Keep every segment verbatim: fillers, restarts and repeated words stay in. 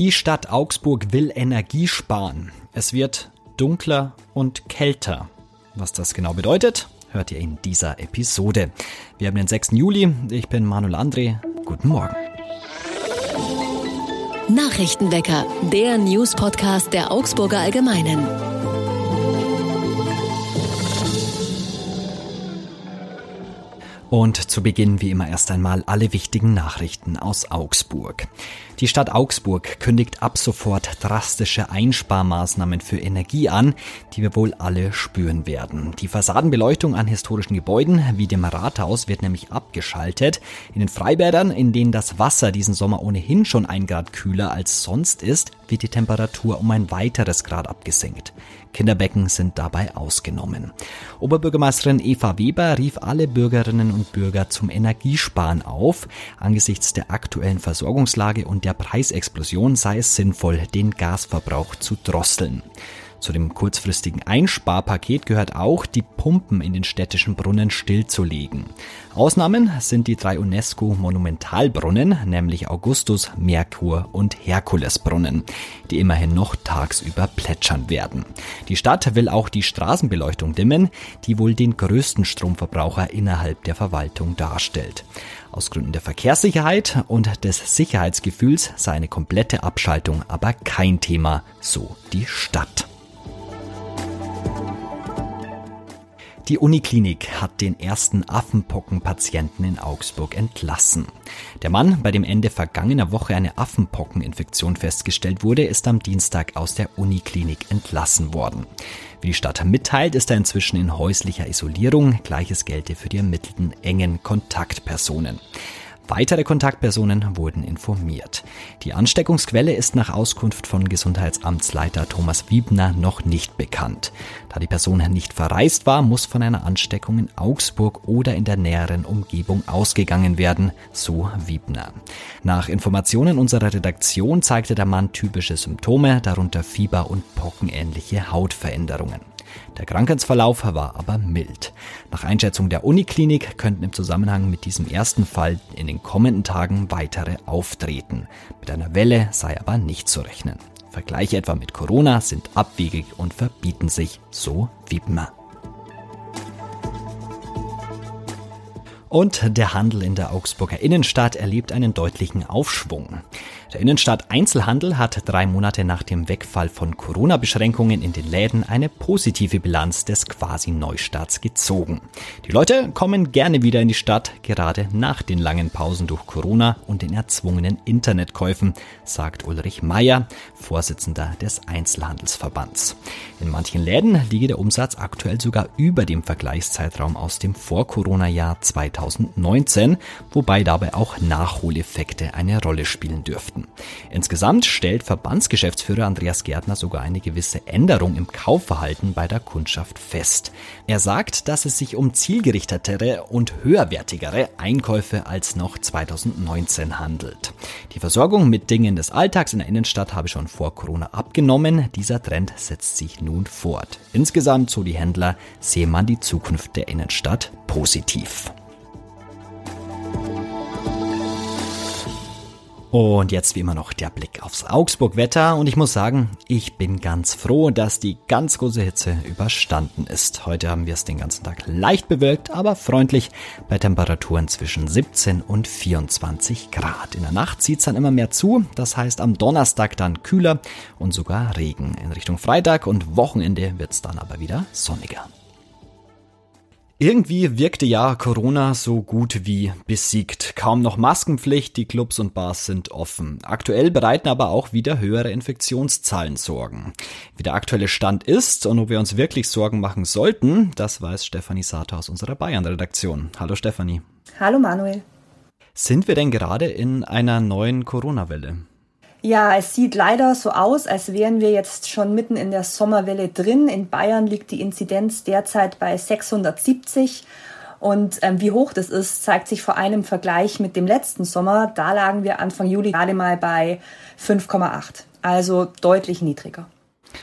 Die Stadt Augsburg will Energie sparen. Es wird dunkler und kälter. Was das genau bedeutet, hört ihr in dieser Episode. Wir haben den sechsten Juli. Ich bin Manuel André. Guten Morgen. Nachrichtenwecker, der News-Podcast der Augsburger Allgemeinen. Und zu Beginn wie immer erst einmal alle wichtigen Nachrichten aus Augsburg. Die Stadt Augsburg kündigt ab sofort drastische Einsparmaßnahmen für Energie an, die wir wohl alle spüren werden. Die Fassadenbeleuchtung an historischen Gebäuden wie dem Rathaus wird nämlich abgeschaltet. In den Freibädern, in denen das Wasser diesen Sommer ohnehin schon ein Grad kühler als sonst ist, wird die Temperatur um ein weiteres Grad abgesenkt. Kinderbecken sind dabei ausgenommen. Oberbürgermeisterin Eva Weber rief alle Bürgerinnen und Bürger zum Energiesparen auf. Angesichts der aktuellen Versorgungslage und der Preisexplosion sei es sinnvoll, den Gasverbrauch zu drosseln. Zu dem kurzfristigen Einsparpaket gehört auch, die Pumpen in den städtischen Brunnen stillzulegen. Ausnahmen sind die drei UNESCO-Monumentalbrunnen, nämlich Augustus-, Merkur- und Herkulesbrunnen, die immerhin noch tagsüber plätschern werden. Die Stadt will auch die Straßenbeleuchtung dimmen, die wohl den größten Stromverbraucher innerhalb der Verwaltung darstellt. Aus Gründen der Verkehrssicherheit und des Sicherheitsgefühls sei eine komplette Abschaltung aber kein Thema, so die Stadt. Die Uniklinik hat den ersten Affenpocken-Patienten in Augsburg entlassen. Der Mann, bei dem Ende vergangener Woche eine Affenpocken-Infektion festgestellt wurde, ist am Dienstag aus der Uniklinik entlassen worden. Wie die Stadt mitteilt, ist er inzwischen in häuslicher Isolierung. Gleiches gelte für die ermittelten engen Kontaktpersonen. Weitere Kontaktpersonen wurden informiert. Die Ansteckungsquelle ist nach Auskunft von Gesundheitsamtsleiter Thomas Wiebner noch nicht bekannt. Da die Person nicht verreist war, muss von einer Ansteckung in Augsburg oder in der näheren Umgebung ausgegangen werden, so Wiebner. Nach Informationen unserer Redaktion zeigte der Mann typische Symptome, darunter Fieber und pockenähnliche Hautveränderungen. Der Krankheitsverlauf war aber mild. Nach Einschätzung der Uniklinik könnten im Zusammenhang mit diesem ersten Fall in den kommenden Tagen weitere auftreten. Mit einer Welle sei aber nicht zu rechnen. Vergleiche etwa mit Corona sind abwegig und verbieten sich, so Wiebner. Und der Handel in der Augsburger Innenstadt erlebt einen deutlichen Aufschwung. Der Innenstadt-Einzelhandel hat drei Monate nach dem Wegfall von Corona-Beschränkungen in den Läden eine positive Bilanz des Quasi-Neustarts gezogen. Die Leute kommen gerne wieder in die Stadt, gerade nach den langen Pausen durch Corona und den erzwungenen Internetkäufen, sagt Ulrich Mayer, Vorsitzender des Einzelhandelsverbands. In manchen Läden liege der Umsatz aktuell sogar über dem Vergleichszeitraum aus dem Vor-Corona-Jahr zweitausendneunzehn, wobei dabei auch Nachholeffekte eine Rolle spielen dürften. Insgesamt stellt Verbandsgeschäftsführer Andreas Gärtner sogar eine gewisse Änderung im Kaufverhalten bei der Kundschaft fest. Er sagt, dass es sich um zielgerichtetere und höherwertigere Einkäufe als noch zweitausendneunzehn handelt. Die Versorgung mit Dingen des Alltags in der Innenstadt habe schon vor Corona abgenommen. Dieser Trend setzt sich nun fort. Insgesamt, so die Händler, sehe man die Zukunft der Innenstadt positiv. Und jetzt wie immer noch der Blick aufs Augsburg-Wetter und ich muss sagen, ich bin ganz froh, dass die ganz große Hitze überstanden ist. Heute haben wir es den ganzen Tag leicht bewölkt, aber freundlich bei Temperaturen zwischen siebzehn und vierundzwanzig Grad. In der Nacht zieht es dann immer mehr zu, das heißt am Donnerstag dann kühler und sogar Regen. In Richtung Freitag und Wochenende wird es dann aber wieder sonniger. Irgendwie wirkte ja Corona so gut wie besiegt. Kaum noch Maskenpflicht, die Clubs und Bars sind offen. Aktuell bereiten aber auch wieder höhere Infektionszahlen Sorgen. Wie der aktuelle Stand ist und ob wir uns wirklich Sorgen machen sollten, das weiß Stefanie Sator aus unserer Bayern-Redaktion. Hallo Stefanie. Hallo Manuel. Sind wir denn gerade in einer neuen Corona-Welle? Ja, es sieht leider so aus, als wären wir jetzt schon mitten in der Sommerwelle drin. In Bayern liegt die Inzidenz derzeit bei sechshundertsiebzig. Und ähm, wie hoch das ist, zeigt sich vor allem im Vergleich mit dem letzten Sommer. Da lagen wir Anfang Juli gerade mal bei fünf Komma acht. Also deutlich niedriger.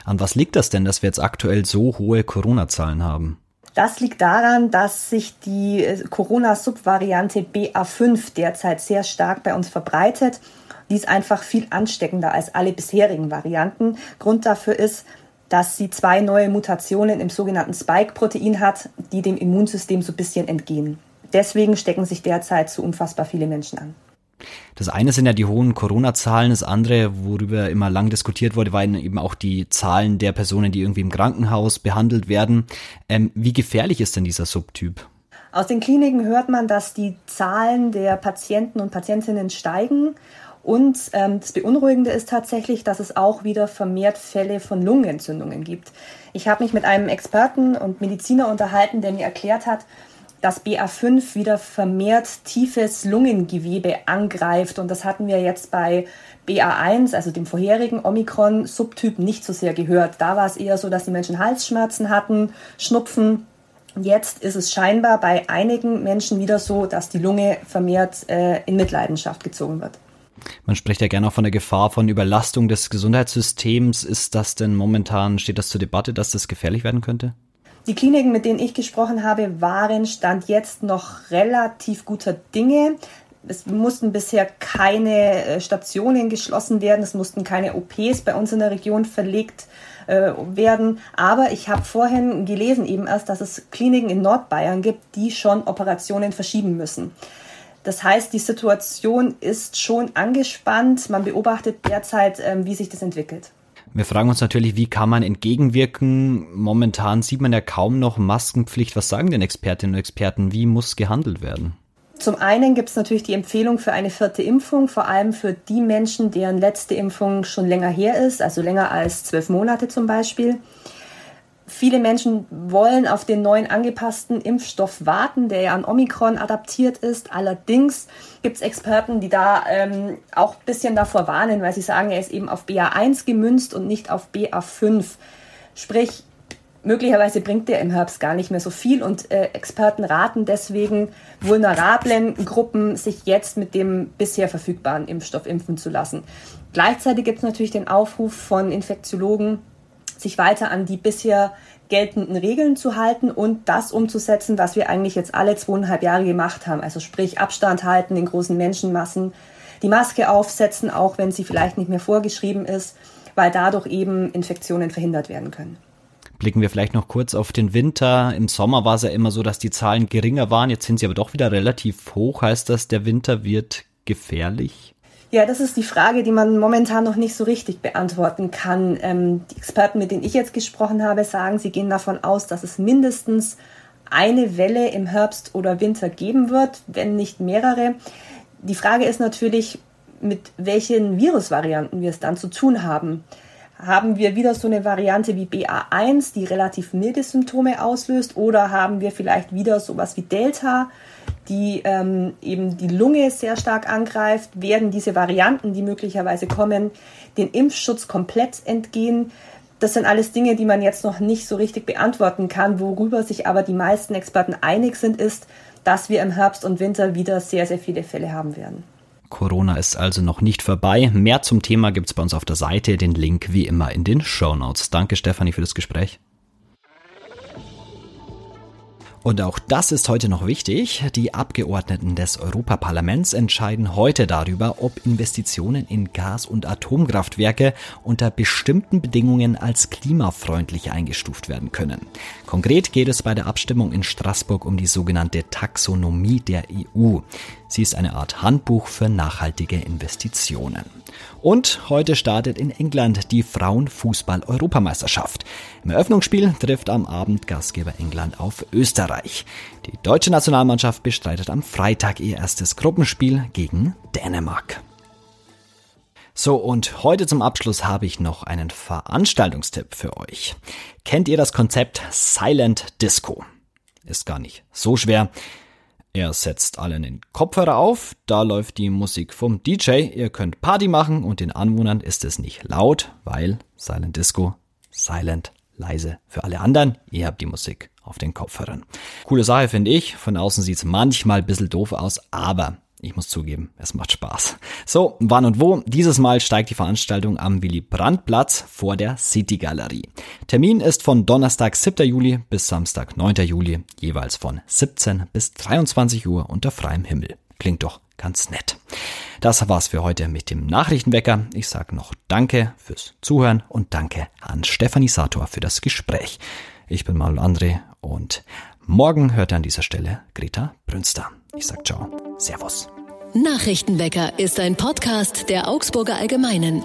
An was liegt das denn, dass wir jetzt aktuell so hohe Corona-Zahlen haben? Das liegt daran, dass sich die Corona-Subvariante B A fünf derzeit sehr stark bei uns verbreitet. Die ist einfach viel ansteckender als alle bisherigen Varianten. Grund dafür ist, dass sie zwei neue Mutationen im sogenannten Spike-Protein hat, die dem Immunsystem so ein bisschen entgehen. Deswegen stecken sich derzeit so unfassbar viele Menschen an. Das eine sind ja die hohen Corona-Zahlen, das andere, worüber immer lang diskutiert wurde, waren eben auch die Zahlen der Personen, die irgendwie im Krankenhaus behandelt werden. Ähm, wie gefährlich ist denn dieser Subtyp? Aus den Kliniken hört man, dass die Zahlen der Patienten und Patientinnen steigen. Und ähm, das Beunruhigende ist tatsächlich, dass es auch wieder vermehrt Fälle von Lungenentzündungen gibt. Ich habe mich mit einem Experten und Mediziner unterhalten, der mir erklärt hat, dass B A fünf wieder vermehrt tiefes Lungengewebe angreift. Und das hatten wir jetzt bei B A eins, also dem vorherigen Omikron-Subtyp, nicht so sehr gehört. Da war es eher so, dass die Menschen Halsschmerzen hatten, Schnupfen. Jetzt ist es scheinbar bei einigen Menschen wieder so, dass die Lunge vermehrt äh, in Mitleidenschaft gezogen wird. Man spricht ja gerne auch von der Gefahr von Überlastung des Gesundheitssystems. Ist das denn momentan, steht das zur Debatte, dass das gefährlich werden könnte? Die Kliniken, mit denen ich gesprochen habe, waren Stand jetzt noch relativ guter Dinge. Es mussten bisher keine Stationen geschlossen werden, es mussten keine O Ps bei uns in der Region verlegt äh, werden. Aber ich habe vorhin gelesen eben erst, dass es Kliniken in Nordbayern gibt, die schon Operationen verschieben müssen. Das heißt, die Situation ist schon angespannt. Man beobachtet derzeit, äh, wie sich das entwickelt. Wir fragen uns natürlich, wie kann man entgegenwirken? Momentan sieht man ja kaum noch Maskenpflicht. Was sagen denn Expertinnen und Experten? Wie muss gehandelt werden? Zum einen gibt es natürlich die Empfehlung für eine vierte Impfung, vor allem für die Menschen, deren letzte Impfung schon länger her ist, also länger als zwölf Monate zum Beispiel. Viele Menschen wollen auf den neuen angepassten Impfstoff warten, der ja an Omikron adaptiert ist. Allerdings gibt es Experten, die da ähm, auch ein bisschen davor warnen, weil sie sagen, er ist eben auf B A eins gemünzt und nicht auf B A fünf. Sprich, möglicherweise bringt der im Herbst gar nicht mehr so viel. Und äh, Experten raten deswegen, vulnerablen Gruppen sich jetzt mit dem bisher verfügbaren Impfstoff impfen zu lassen. Gleichzeitig gibt es natürlich den Aufruf von Infektiologen, sich weiter an die bisher geltenden Regeln zu halten und das umzusetzen, was wir eigentlich jetzt alle zweieinhalb Jahre gemacht haben. Also sprich Abstand halten in großen Menschenmassen, die Maske aufsetzen, auch wenn sie vielleicht nicht mehr vorgeschrieben ist, weil dadurch eben Infektionen verhindert werden können. Blicken wir vielleicht noch kurz auf den Winter. Im Sommer war es ja immer so, dass die Zahlen geringer waren. Jetzt sind sie aber doch wieder relativ hoch. Heißt das, der Winter wird gefährlich? Ja, das ist die Frage, die man momentan noch nicht so richtig beantworten kann. Ähm, die Experten, mit denen ich jetzt gesprochen habe, sagen, sie gehen davon aus, dass es mindestens eine Welle im Herbst oder Winter geben wird, wenn nicht mehrere. Die Frage ist natürlich, mit welchen Virusvarianten wir es dann zu tun haben. Haben wir wieder so eine Variante wie B A eins, die relativ milde Symptome auslöst, oder haben wir vielleicht wieder sowas wie Delta, die ähm, eben die Lunge sehr stark angreift? Werden diese Varianten, die möglicherweise kommen, den Impfschutz komplett entgehen? Das sind alles Dinge, die man jetzt noch nicht so richtig beantworten kann. Worüber sich aber die meisten Experten einig sind, ist, dass wir im Herbst und Winter wieder sehr, sehr viele Fälle haben werden. Corona ist also noch nicht vorbei. Mehr zum Thema gibt's bei uns auf der Seite. Den Link wie immer in den Shownotes. Danke, Stefanie, für das Gespräch. Und auch das ist heute noch wichtig. Die Abgeordneten des Europaparlaments entscheiden heute darüber, ob Investitionen in Gas- und Atomkraftwerke unter bestimmten Bedingungen als klimafreundlich eingestuft werden können. Konkret geht es bei der Abstimmung in Straßburg um die sogenannte Taxonomie der E U. Sie ist eine Art Handbuch für nachhaltige Investitionen. Und heute startet in England die Frauenfußball-Europameisterschaft. Im Eröffnungsspiel trifft am Abend Gastgeber England auf Österreich. Die deutsche Nationalmannschaft bestreitet am Freitag ihr erstes Gruppenspiel gegen Dänemark. So, und heute zum Abschluss habe ich noch einen Veranstaltungstipp für euch. Kennt ihr das Konzept Silent Disco? Ist gar nicht so schwer. Ihr setzt alle einen Kopfhörer auf, da läuft die Musik vom D J, ihr könnt Party machen und den Anwohnern ist es nicht laut, weil Silent Disco, silent, leise für alle anderen, ihr habt die Musik auf den Kopfhörern. Coole Sache, finde ich, von außen sieht es manchmal ein bisschen doof aus, aber ich muss zugeben, es macht Spaß. So, wann und wo? Dieses Mal steigt die Veranstaltung am Willy-Brandt-Platz vor der City-Galerie. Termin ist von Donnerstag, siebten Juli bis Samstag, neunten Juli, jeweils von siebzehn bis dreiundzwanzig Uhr unter freiem Himmel. Klingt doch ganz nett. Das war's für heute mit dem Nachrichtenwecker. Ich sage noch Danke fürs Zuhören und danke an Stefanie Sator für das Gespräch. Ich bin Manuel André und morgen hört ihr an dieser Stelle Greta Brünster. Ich sage Ciao, Servus. Nachrichtenwecker ist ein Podcast der Augsburger Allgemeinen.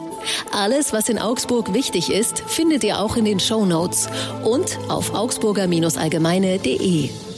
Alles, was in Augsburg wichtig ist, findet ihr auch in den Shownotes und auf augsburger Bindestrich allgemeine Punkt de.